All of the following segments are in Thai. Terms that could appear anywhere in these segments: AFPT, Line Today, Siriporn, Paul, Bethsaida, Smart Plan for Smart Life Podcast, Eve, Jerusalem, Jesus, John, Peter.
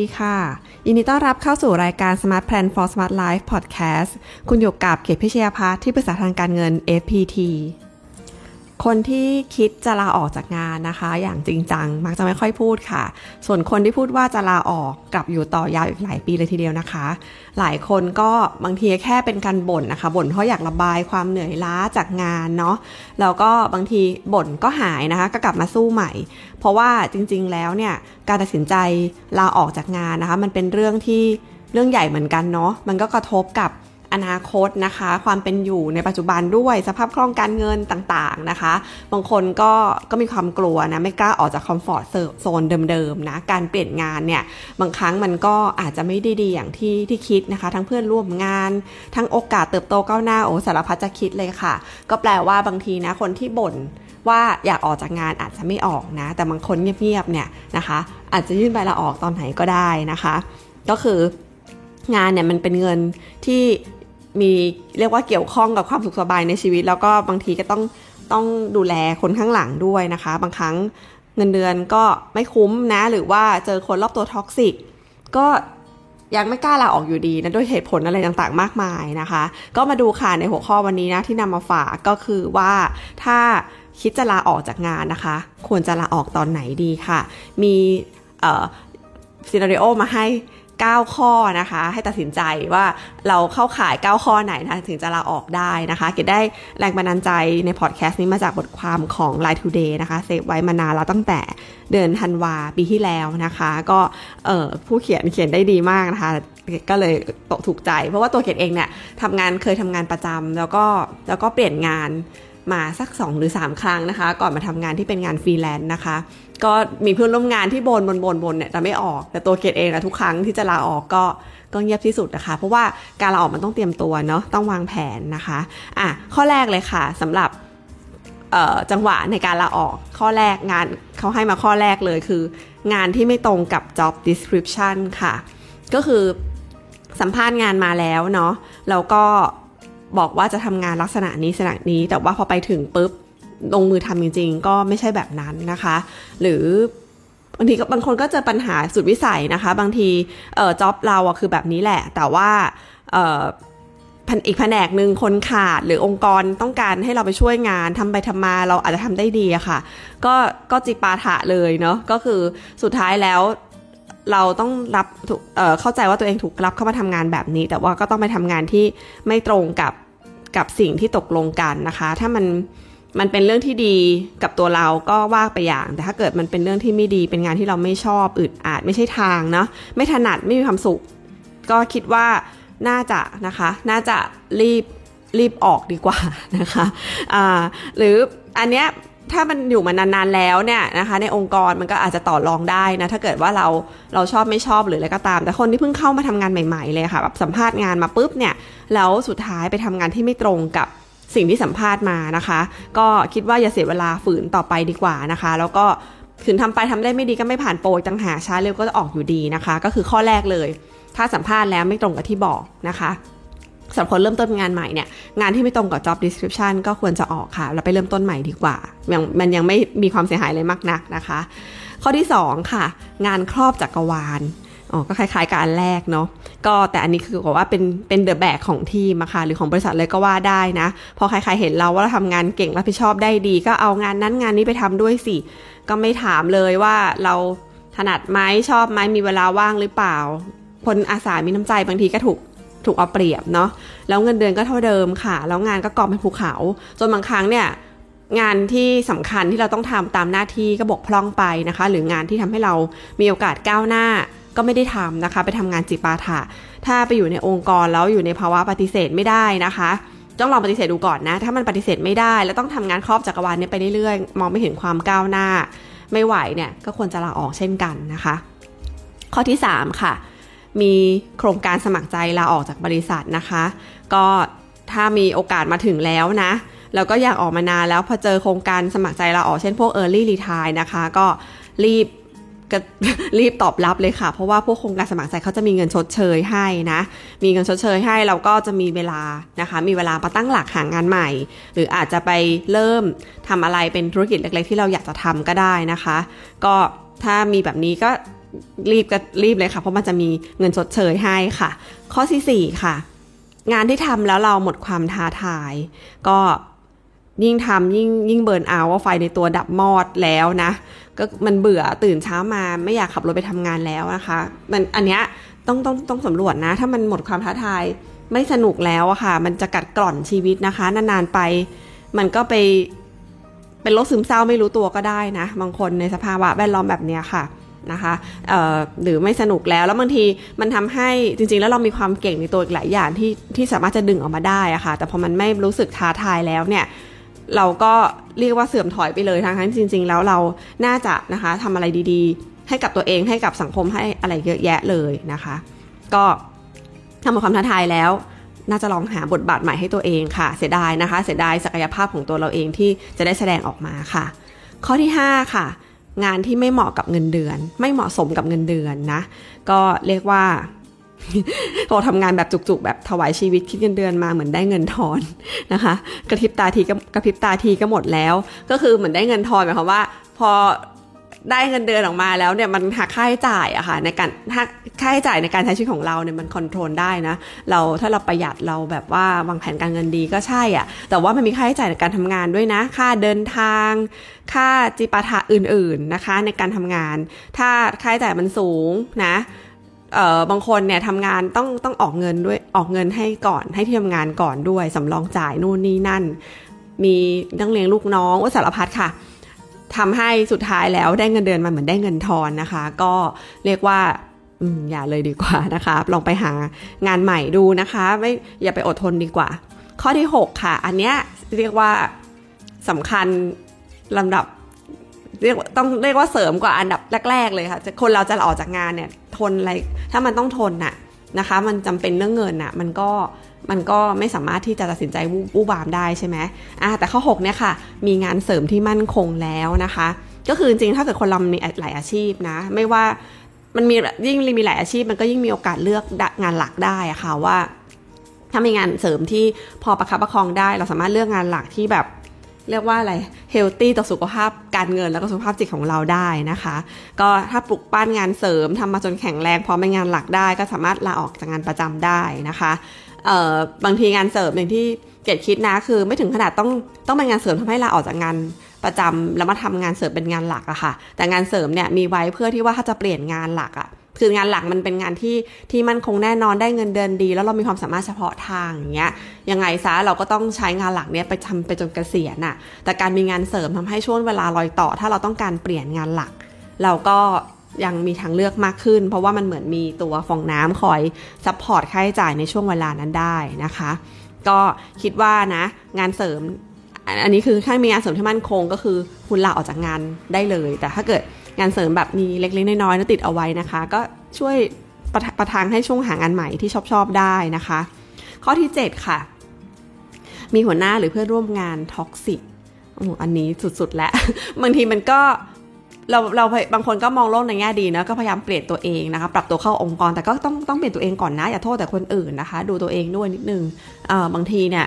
ดีค่ะยินดีต้อนรับเข้าสู่รายการ Smart Plan for Smart Life Podcast คุณอยู่กับเกียรติพิชยาภัทรที่ปรึกษาทางการเงิน AFPT คนที่คิดจะลาออกจากงานนะคะอย่างจริงจังมักจะไม่ค่อยพูดค่ะส่วนคนที่พูดว่าจะลาออกกลับอยู่ต่อยาวอีกหลายปีเลยทีเดียวนะคะหลายคนก็บางทีแค่เป็นการบ่นนะคะบ่นเพราะอยากระบายความเหนื่อยล้าจากงานเนาะแล้วก็บางทีบ่นก็หายนะคะก็กลับมาสู้ใหม่เพราะว่าจริงๆแล้วเนี่ยการตัดสินใจลาออกจากงานนะคะมันเป็นเรื่องใหญ่เหมือนกันเนาะมันก็กระทบกับอนาคตนะคะความเป็นอยู่ในปัจจุบันด้วยสภาพคล่องการเงินต่างๆนะคะบางคนก็มีความกลัวนะไม่กล้าออกจากคอมฟอร์ตโซนเดิมๆนะการเปลี่ยนงานเนี่ยบางครั้งมันก็อาจจะไม่ดีอย่างที่คิดนะคะทั้งเพื่อนร่วมงานทั้งโอกาสเติบโตก้าวหน้าโอ้สารพัดจะคิดเลยค่ะก็แปลว่าบางทีนะคนที่บ่นว่าอยากออกจากงานอาจจะไม่ออกนะแต่บางคนเงียบๆเนี่ยนะคะอาจจะยื่นใบลาออกตอนไหนก็ได้นะคะก็คืองานเนี่ยมันเป็นเงินที่มีเรียกว่าเกี่ยวข้องกับความสุขสบายในชีวิตแล้วก็บางทีก็ต้องดูแลคนข้างหลังด้วยนะคะบางครั้งเงินเดือนก็ไม่คุ้มนะหรือว่าเจอคนรอบตัวท็อกซิกก็ยังไม่กล้าลาออกอยู่ดีนะด้วยเหตุผลอะไรต่างๆมากมายนะคะก็มาดูค่ะในหัวข้อวันนี้นะที่นำมาฝากก็คือว่าถ้าคิดจะลาออกจากงานนะคะควรจะลาออกตอนไหนดีค่ะมีซีนาริโอมาให้9ข้อนะคะให้ตัดสินใจว่าเราเข้าข่าย9ข้อไหนนะถึงจะลาออกได้นะคะเกดได้แรงบันดาลใจในพอดแคสต์นี้มาจากบทความของ Line Today นะคะเซฟไว้มานานแล้วตั้งแต่เดือนธันวาปีที่แล้วนะคะก็ผู้เขียนได้ดีมากนะคะก็เลยถูกใจเพราะว่าตัวเกดเองเนี่ยเคยทำงานประจำแล้วก็เปลี่ยนงานมาสัก2หรือ3ครั้งนะคะก่อนมาทำงานที่เป็นงานฟรีแลนซ์นะคะก็มีเพื่อนร่วมงานที่บ่นเนี่ยแต่ไม่ออกแต่ตัวเกดเองนะทุกครั้งที่จะลาออกก็เงียบที่สุดนะคะเพราะว่าการลาออกมันต้องเตรียมตัวเนาะต้องวางแผนนะคะอ่ะข้อแรกเลยค่ะสำหรับจังหวะในการลาออกข้อแรกงานเขาให้มาข้อแรกเลยคืองานที่ไม่ตรงกับ job description ค่ะก็คือสัมภาษณ์งานมาแล้วเนาะแล้วก็บอกว่าจะทำงานลักษณะนี้แต่ว่าพอไปถึงปุ๊บลงมือทำจริงๆก็ไม่ใช่แบบนั้นนะคะหรือบางทีบางคนก็เจอปัญหาสุดวิสัยนะคะบางทีจ็อบเราอ่ะคือแบบนี้แหละแต่ว่าอีกแผนกนึงคนขาดหรือองค์กรต้องการให้เราไปช่วยงานทำไปทำมาเราอาจจะทำได้ดีอะค่ะก็จิปาถะเลยเนาะก็คือสุดท้ายแล้วเราต้องรับเข้าใจว่าตัวเองถูกรับเข้ามาทำงานแบบนี้แต่ว่าก็ต้องไปทำงานที่ไม่ตรงกับสิ่งที่ตกลงกันนะคะถ้ามันเป็นเรื่องที่ดีกับตัวเราก็ว่าไปอย่างแต่ถ้าเกิดมันเป็นเรื่องที่ไม่ดีเป็นงานที่เราไม่ชอบอึดอัดไม่ใช่ทางเนาะไม่ถนัดไม่มีความสุขก็คิดว่าน่าจะรีบออกดีกว่านะคะหรืออันเนี้ยถ้ามันอยู่มานานๆแล้วเนี่ยนะคะในองค์กรมันก็อาจจะต่อรองได้นะถ้าเกิดว่าเราชอบไม่ชอบหรืออะไรก็ตามแต่คนที่เพิ่งเข้ามาทำงานใหม่ๆเลยค่ะแบบสัมภาษณ์งานมาปุ๊บเนี่ยแล้วสุดท้ายไปทำงานที่ไม่ตรงกับสิ่งที่สัมภาษณ์มานะคะก็คิดว่าอย่าเสียเวลาฝืนต่อไปดีกว่านะคะแล้วก็ถึงทำไปทำได้ไม่ดีก็ไม่ผ่านโปรต่างหากช้าเร็วก็จะออกอยู่ดีนะคะก็คือข้อแรกเลยถ้าสัมภาษณ์แล้วไม่ตรงกับที่บอกนะคะสำหรับคนเริ่มต้นงานใหม่เนี่ยงานที่ไม่ตรงกับ job description ก็ควรจะออกค่ะแล้วไปเริ่มต้นใหม่ดีกว่ามันยังไม่มีความเสียหายอะไรมากนักนะคะข้อที่2ค่ะงานครอบจักรวาลก็คล้ายๆกับอันแรกเนาะก็แต่อันนี้คือบอกว่าเป็น the back ของทีมค่ะหรือของบริษัทเลยก็ว่าได้นะพอใครๆเห็นเราว่าเราทำงานเก่งรับผิดชอบได้ดีก็เอางานนั้นงานนี้ไปทำด้วยสิก็ไม่ถามเลยว่าเราถนัดไหมชอบไหมมีเวลาว่างหรือเปล่าคนอาสามีน้ำใจบางทีก็ถูกเอาเปรียบเนาะแล้วเงินเดือนก็เท่าเดิมค่ะแล้วงานก็กองเป็นภูเขาจนบางครั้งเนี่ยงานที่สำคัญที่เราต้องทำตามหน้าที่ก็บกพร่องไปนะคะหรืองานที่ทำให้เรามีโอกาสก้าวหน้าก็ไม่ได้ทำนะคะไปทำงานจิปาถะถ้าไปอยู่ในองค์กรแล้วอยู่ในภาวะปฏิเสธไม่ได้นะคะต้องลองปฏิเสธดูก่อนนะถ้ามันปฏิเสธไม่ได้แล้วต้องทำงานครอบจักรวาลเนี่ยไปเรื่อยๆมองไม่เห็นความก้าวหน้าไม่ไหวเนี่ยก็ควรจะลาออกเช่นกันนะคะข้อที่3ค่ะมีโครงการสมัครใจลาออกจากบริษัทนะคะก็ถ้ามีโอกาสมาถึงแล้วนะแล้วก็อยากออกมานานแล้วพอเจอโครงการสมัครใจลาออกเช่นพวก Early Retire นะคะก็รีบตอบรับเลยค่ะเพราะว่าพวกโครงการสมัครใจเขาจะมีเงินชดเชยให้นะมีเงินชดเชยให้เราก็จะมีเวลานะคะมีเวลามาตั้งหลักหางานใหม่หรืออาจจะไปเริ่มทำอะไรเป็นธุรกิจเล็กๆที่เราอยากจะทำก็ได้นะคะก็ถ้ามีแบบนี้ก็ รีบเลยค่ะเพราะมันจะมีเงินชดเชยให้ค่ะข้อที่4ค่ะงานที่ทำแล้วเราหมดความท้าทายก็ยิ่งทำยิ่งเบิร์นเอาว่าไฟในตัวดับมอดแล้วนะก็มันเบื่อตื่นเช้ามาไม่อยากขับรถไปทำงานแล้วนะคะมันอันเนี้ยต้องสำรวจนะถ้ามันหมดความท้าทายไม่สนุกแล้วอะค่ะมันจะกัดกร่อนชีวิตนะคะนานๆไปมันก็ไปเป็นโรคซึมเศร้าไม่รู้ตัวก็ได้นะบางคนในสภาวะแวดล้อมแบบเนี้ยค่ะนะคะหรือไม่สนุกแล้วบางทีมันทำให้จริงๆแล้วเรามีความเก่งในตัวอีกหลายอย่างที่สามารถจะดึงออกมาได้อะค่ะแต่พอมันไม่รู้สึกท้าทายแล้วเนี่ยเราก็เรียกว่าเสื่อมถอยไปเลยทั้งๆจริงๆแล้วเราน่าจะนะคะทำอะไรดีๆให้กับตัวเองให้กับสังคมให้อะไรเยอะแยะเลยนะคะก็ทำความท้าทายแล้วน่าจะลองหาบทบาทใหม่ให้ตัวเองค่ะเสียดายนะคะเสียดายศักยภาพของตัวเราเองที่จะได้แสดงออกมาค่ะข้อที่5ค่ะงานที่ไม่เหมาะกับเงินเดือนไม่เหมาะสมกับเงินเดือนนะก็เรียกว่าพอทำงานแบบจุกๆแบบถวายชีวิตคิดเงินเดือนมาเหมือนได้เงินทอนนะคะกระพริบตาทีก็หมดแล้วก็คือเหมือนได้เงินทอนหมายความว่าพอได้เงินเดือนออกมาแล้วเนี่ยมันหักค่าใช้จ่ายอะค่ะในการหักค่าใช้จ่ายในการใช้ชีวิตของเราเนี่ยมันคอนโทรลได้นะเราถ้าเราประหยัดเราแบบว่าวางแผนการเงินดีก็ใช่อะแต่ว่ามันมีค่าใช้จ่ายในการทำงานด้วยนะค่าเดินทางค่าจิปาถะอื่นๆนะคะในการทำงานถ้าค่าใช้จ่ายมันสูงนะบางคนเนี่ยทำงานต้องออกเงินด้วยออกเงินให้ก่อนให้ที่ทำงานก่อนด้วยสำรองจ่ายนู่นนี่นั่นมีต้องเลี้ยงลูกน้องว่าสารพัดค่ะทำให้สุดท้ายแล้วได้เงินเดือนมาเหมือนได้เงินทอนนะคะก็เรียกว่าอย่าเลยดีกว่านะคะลองไปหางานใหม่ดูนะคะไม่อย่าไปอดทนดีกว่าข้อที่6ค่ะอันเนี้ยเรียกว่าสำคัญลำดับเรียกว่าเสริมกว่าอันดับแรกๆเลยค่ะคนเราจะออกจากงานเนี่ยทนอะไรถ้ามันต้องทนน่ะนะคะมันจำเป็นเรื่องเงินน่ะมันก็ไม่สามารถที่จะตัดสินใจวู่วามได้ใช่ไหมแต่ข้อ6เนี่ยค่ะมีงานเสริมที่มั่นคงแล้วนะคะก็คือจริงๆถ้าเกิดคนเรามีหลายอาชีพนะไม่ว่ามันมียิ่งมีหลายอาชีพมันก็ยิ่งมีโอกาสเลือกงานหลักได้อะค่ะว่าถ้ามีงานเสริมที่พอประคับประคองได้เราสามารถเลือกงานหลักที่แบบเรียกว่าอะไรเฮลตี้ต่อสุขภาพการเงินแล้วก็สุขภาพจิตของเราได้นะคะก็ถ้าปลุกปั้นงานเสริมทำมาจนแข็งแรงพร้อมเป็นงานหลักได้ก็สามารถลาออกจากงานประจำได้นะคะบางทีงานเสริมอย่างที่เกดคิดนะคือไม่ถึงขนาดต้องเป็นงานเสริมทำให้ลาออกจากงานประจำแล้วมาทำงานเสริมเป็นงานหลักอะค่ะแต่งานเสริมเนี่ยมีไว้เพื่อที่ว่าถ้าจะเปลี่ยนงานหลักอะคืองานหลักมันเป็นงานที่มั่นคงแน่นอนได้เงินเดือนดีแล้วเรามีความสามารถเฉพาะทางอย่างเงี้ยยังไงซะเราก็ต้องใช้งานหลักเนี้ยไปทำไปจนเกษียณน่ะแต่การมีงานเสริมทำให้ช่วงเวลารอยต่อถ้าเราต้องการเปลี่ยนงานหลักเราก็ยังมีทางเลือกมากขึ้นเพราะว่ามันเหมือนมีตัวฟองน้ำคอยซัพพอร์ตค่าใช้จ่ายในช่วงเวลานั้นได้นะคะก็คิดว่านะงานเสริมอันนี้คือถ้ามีงานเสริมที่มั่นคงก็คือคุณลาออกจากงานได้เลยแต่ถ้าเกิดงานเสริมแบบมีเล็กๆน้อยๆนะติดเอาไว้นะคะก็ช่วยประทังให้ช่วงหางานใหม่ที่ชอบได้นะคะข้อที่7ค่ะมีหัวหน้าหรือเพื่อนร่วมงานท็อกซิกอันนี้สุดๆและบางทีมันก็เราบางคนก็มองโลกในแง่ดีนะก็พยายามเปลี่ยนตัวเองนะคะปรับตัวเข้าองค์กรแต่ก็ต้องเปลี่ยนตัวเองก่อนนะอย่าโทษแต่คนอื่นนะคะดูตัวเองด้วยนิดนึงบางทีเนี่ย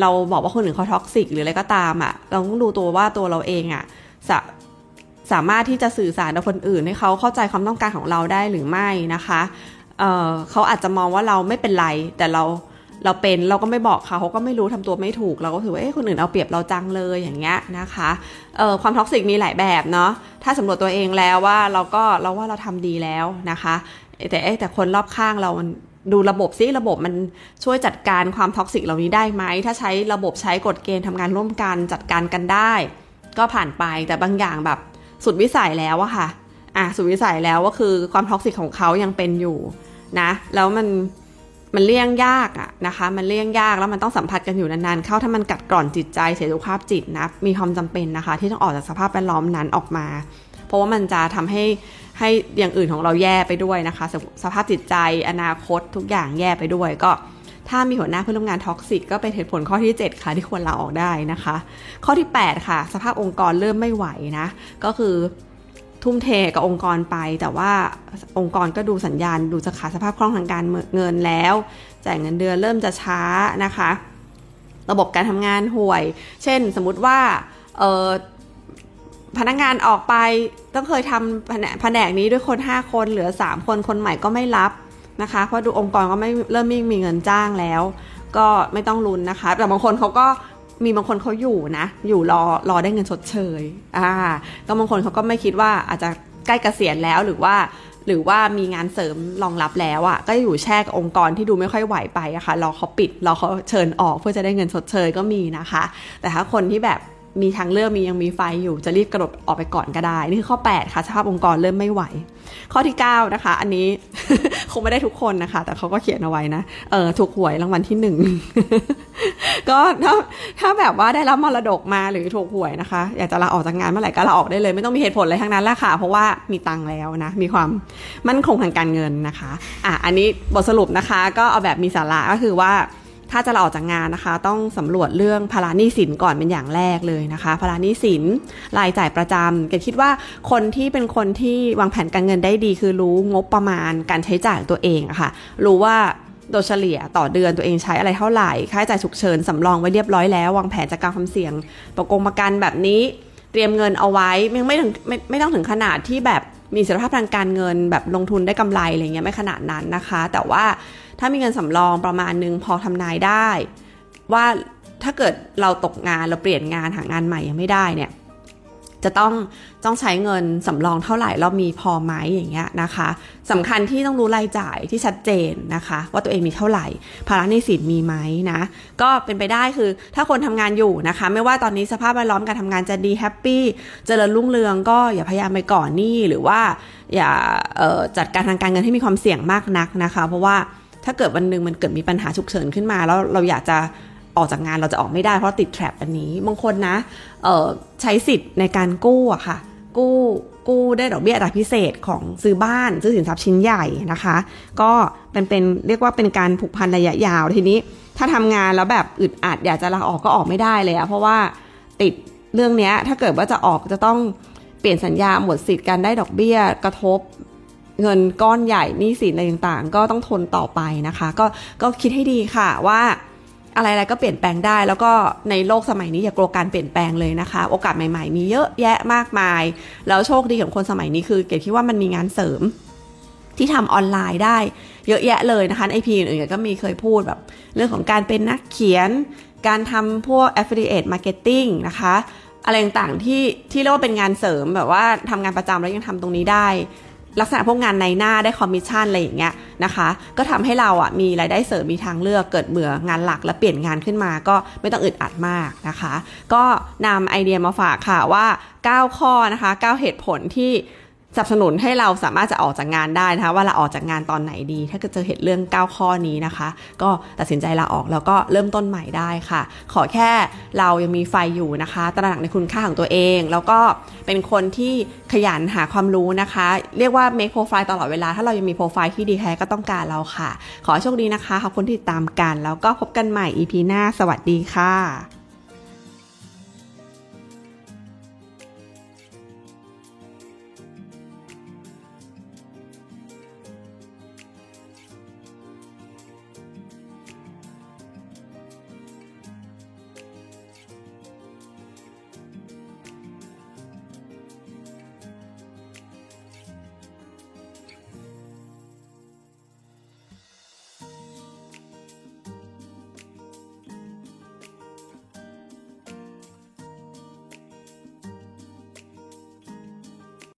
เราบอกว่าคนอื่นเขาท็อกซิกหรืออะไรก็ตามอ่ะเราต้องดูตัวว่าตัวเราเองอ่ะสามารถที่จะสื่อสารกับคนอื่นให้เขาเข้าใจความต้องการของเราได้หรือไม่นะคะเขาอาจจะมองว่าเราไม่เป็นไรแต่เราเป็นเราก็ไม่บอกเขาก็ไม่รู้ทำตัวไม่ถูกเราก็ถือว่าคนอื่นเอาเปรียบเราจังเลยอย่างเงี้ยนะคะความท็อกซิกมีหลายแบบเนาะถ้าสำรวจตัวเองแล้วว่าเราว่าเราทำดีแล้วนะคะแต่คนรอบข้างเราดูระบบซิระบบมันช่วยจัดการความท็อกซิกเหล่านี้ได้ไหมถ้าใช้ระบบใช้กฎเกณฑ์ทำงานร่วมกันจัดการกันได้ก็ผ่านไปแต่บางอย่างแบบสุดวิสัยแล้วอะค่ะสุดวิสัยแล้วก็คือความท็อกซิกของเขายังเป็นอยู่นะแล้วมันเลี่ยงยากอะนะคะมันเลี่ยงยากแล้วมันต้องสัมผัสกันอยู่นานๆเข้าถ้ามันกัดกร่อนจิตใจเสียสุขภาพจิตนะมีความจำเป็นนะคะที่ต้องออกจากสภาพแวดล้อมนั้นออกมาเพราะว่ามันจะทำให้อย่างอื่นของเราแย่ไปด้วยนะคะสภาพจิตใจอนาคตทุกอย่างแย่ไปด้วยก็ถ้ามีหัวหน้าเพื่อนร่วมงานท็อกซิกก็เป็นเหตุผลข้อที่7ค่ะที่ควรลาออกได้นะคะข้อที่8ค่ะสภาพองค์กรเริ่มไม่ไหวนะก็คือทุ่มเทกับองค์กรไปแต่ว่าองค์กรก็ดูสัญญาณดูจะขาดสภาพคล่องทางการเงินแล้วจ่ายเงินเดือนเริ่มจะช้านะคะระบบการทำงานห่วยเช่นสมมติว่า พนักงานออกไปต้องเคยทำแผนกนี้ด้วยคน5คนเหลือ3คนคนใหม่ก็ไม่รับนะคะเพราะดูองค์กรก็ไม่เริ่มมีเงินจ้างแล้วก็ไม่ต้องลุ้นนะคะแต่บางคนเขาก็มีบางคนเขาอยู่รอได้เงินชดเชยก็บางคนเขาก็ไม่คิดว่าอาจจะใกล้เกษียณแล้วหรือว่ามีงานเสริมรองรับแล้วอ่ะก็อยู่แช่กับองค์กรที่ดูไม่ค่อยไหวไปอะค่ะรอเขาปิดรอเขาเชิญออกเพื่อจะได้เงินชดเชยก็มีนะคะแต่ถ้าคนที่แบบมีทางเลือกยังมีไฟอยู่จะรีบกระโดดออกไปก่อนก็ได้นี่คือข้อ8ค่ะสภาพองค์กรเริ่มไม่ไหวข้อที่9นะคะอันนี้ คงไม่ได้ทุกคนนะคะแต่เขาก็เขียนเอาไว้นะถูกหวยรางวัลที่1 ก็ถ้าแบบว่าได้รับมรดกมาหรือถูกหวยนะคะอยากจะลาออกจากงานเมื่อไหร่ก็ลาออกได้เลยไม่ต้องมีเหตุผลอะไรทั้งนั้นละค่ะเพราะว่ามีตังค์แล้วนะมีความมั่นคงทางการเงินนะคะอันนี้บทสรุปนะคะก็เอาแบบมีสาระก็คือว่าถ้าจะลาออกจากงานนะคะต้องสำรวจเรื่องภาระหนี้สินก่อนเป็นอย่างแรกเลยนะคะภาระหนี้สินรายจ่ายประจำเกดคิดว่าคนที่เป็นคนที่วางแผนการเงินได้ดีคือรู้งบประมาณการใช้จ่ายตัวเองอะค่ะรู้ว่าโดยเฉลี่ยต่อเดือนตัวเองใช้อะไรเท่าไหร่ค่าใช้จ่ายฉุกเฉินสำรองไว้เรียบร้อยแล้ววางแผนจัดการความเสี่ยงประกันแบบนี้เตรียมเงินเอาไว้ไม่ต้องถึงขนาดที่แบบมีเสถียรภาพทางการเงินแบบลงทุนได้กำไรอะไรเงี้ยไม่ขนาดนั้นนะคะแต่ว่าถ้ามีเงินสำรองประมาณนึงพอทำนายได้ว่าถ้าเกิดเราตกงานเราเปลี่ยนงานหางานใหม่ยังไม่ได้เนี่ยจะต้องใช้เงินสำรองเท่าไหร่เรามีพอไหมอย่างเงี้ยนะคะสำคัญที่ต้องรู้รายจ่ายที่ชัดเจนนะคะว่าตัวเองมีเท่าไหร่ภาระหนี้สินมีไหมนะก็เป็นไปได้คือถ้าคนทำงานอยู่นะคะไม่ว่าตอนนี้สภาพแวดล้อมการทำงานจะดีแฮปปี้เจริญรุ่งเรืองก็อย่าพยายามไปก่อนหนี้หรือว่าอย่าจัดการทางการเงินให้มีความเสี่ยงมากนักนะคะเพราะว่าถ้าเกิดวันนึงมันเกิดมีปัญหาฉุกเฉินขึ้นมาแล้วเราอยากจะออกจากงานเราจะออกไม่ได้เพราะติดแทร็ปอันนี้บางคนนะใช้สิทธิ์ในการกู้อะค่ะกู้ได้ดอกเบี้ยอัตราพิเศษของซื้อบ้านซื้อสินทรัพย์ชิ้นใหญ่นะคะก็เป็นเรียกว่าเป็นการผูกพันระยะยาวทีนี้ถ้าทำงานแล้วแบบอึดอัดอยากจะลาออกก็ออกไม่ได้เลยอะเพราะว่าติดเรื่องนี้ถ้าเกิดว่าจะออกจะต้องเปลี่ยนสัญญาหมดสิทธิ์การได้ดอกเบี้ยกระทบเงินก้อนใหญ่หนี้สินอะไรต่างๆก็ต้องทนต่อไปนะคะก็คิดให้ดีค่ะว่าอะไรๆก็เปลี่ยนแปลงได้แล้วก็ในโลกสมัยนี้อย่ากลัวการเปลี่ยนแปลงเลยนะคะโอกาสใหม่ๆมีเยอะแยะมากมายแล้วโชคดีของคนสมัยนี้คือเกดคิดว่ามันมีงานเสริมที่ทำออนไลน์ได้เยอะแยะเลยนะคะไอพีอื่นๆก็มีเคยพูดแบบเรื่องของการเป็นนักเขียนการทำพวก affiliate marketing นะคะอะไรต่างๆที่เรียกว่าเป็นงานเสริมแบบว่าทำงานประจำแล้วยังทำตรงนี้ได้ลักษณะพวกงานในหน้าได้คอมมิชชั่นอะไรอย่างเงี้ยนะคะก็ทำให้เราอ่ะมีรายได้เสริมมีทางเลือกเกิดเบื่องานหลักแล้วเปลี่ยนงานขึ้นมาก็ไม่ต้องอึดอัดมากนะคะก็นำไอเดียมาฝากค่ะว่า9ข้อนะคะ9เหตุผลที่สนับสนุนให้เราสามารถจะออกจากงานได้นะคะว่าเราออกจากงานตอนไหนดีถ้าเกิดเจอเหตุเรื่อง9ข้อนี้นะคะก็ตัดสินใจลาออกแล้วก็เริ่มต้นใหม่ได้ค่ะขอแค่เรายังมีไฟอยู่นะคะตระหนักในคุณค่าของตัวเองแล้วก็เป็นคนที่ขยันหาความรู้นะคะเรียกว่า make profile ตลอดเวลาถ้าเรายังมี profile ที่ดีแท้ก็ต้องการเราค่ะขอให้โชคดีนะคะขอบคุณที่ติดตามกันแล้วก็พบกันใหม่ EP หน้าสวัสดีค่ะ